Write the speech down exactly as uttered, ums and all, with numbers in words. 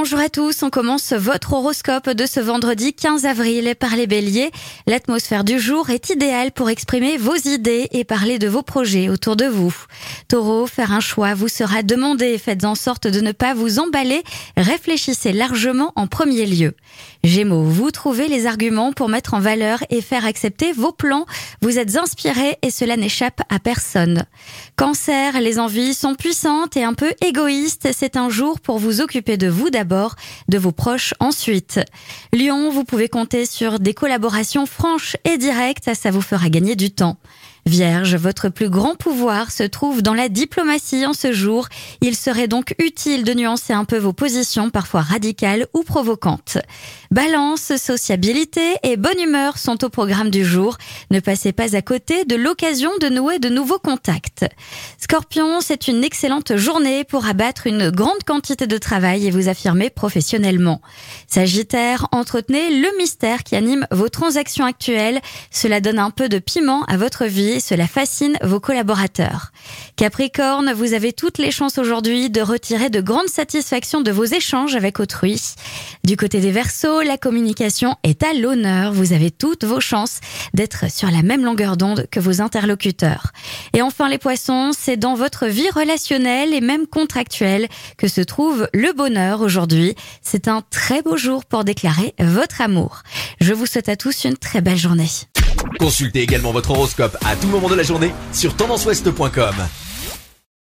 Bonjour à tous, on commence votre horoscope de ce vendredi quinze avril par les Béliers. L'atmosphère du jour est idéale pour exprimer vos idées et parler de vos projets autour de vous. Taureau, faire un choix vous sera demandé, faites en sorte de ne pas vous emballer, réfléchissez largement en premier lieu. Gémeaux, vous trouvez les arguments pour mettre en valeur et faire accepter vos plans, vous êtes inspiré et cela n'échappe à personne. Cancer, les envies sont puissantes et un peu égoïstes, c'est un jour pour vous occuper de vous d'abord, de vos proches ensuite. Lion, vous pouvez compter sur des collaborations franches et directes, ça vous fera gagner du temps. Vierge, votre plus grand pouvoir se trouve dans la diplomatie en ce jour. Il serait donc utile de nuancer un peu vos positions, parfois radicales ou provocantes. Balance, sociabilité et bonne humeur sont au programme du jour. Ne passez pas à côté de l'occasion de nouer de nouveaux contacts. Scorpion, c'est une excellente journée pour abattre une grande quantité de travail et vous affirmer professionnellement. Sagittaire, entretenez le mystère qui anime vos transactions actuelles. Cela donne un peu de piment à votre vie. Cela fascine vos collaborateurs. Capricorne, vous avez toutes les chances aujourd'hui de retirer de grandes satisfactions de vos échanges avec autrui. Du côté des Verseaux, la communication est à l'honneur. Vous avez toutes vos chances d'être sur la même longueur d'onde que vos interlocuteurs. Et enfin les Poissons, c'est dans votre vie relationnelle et même contractuelle que se trouve le bonheur aujourd'hui. C'est un très beau jour pour déclarer votre amour. Je vous souhaite à tous une très belle journée. Consultez également votre horoscope à tout moment de la journée sur tendance ouest point com.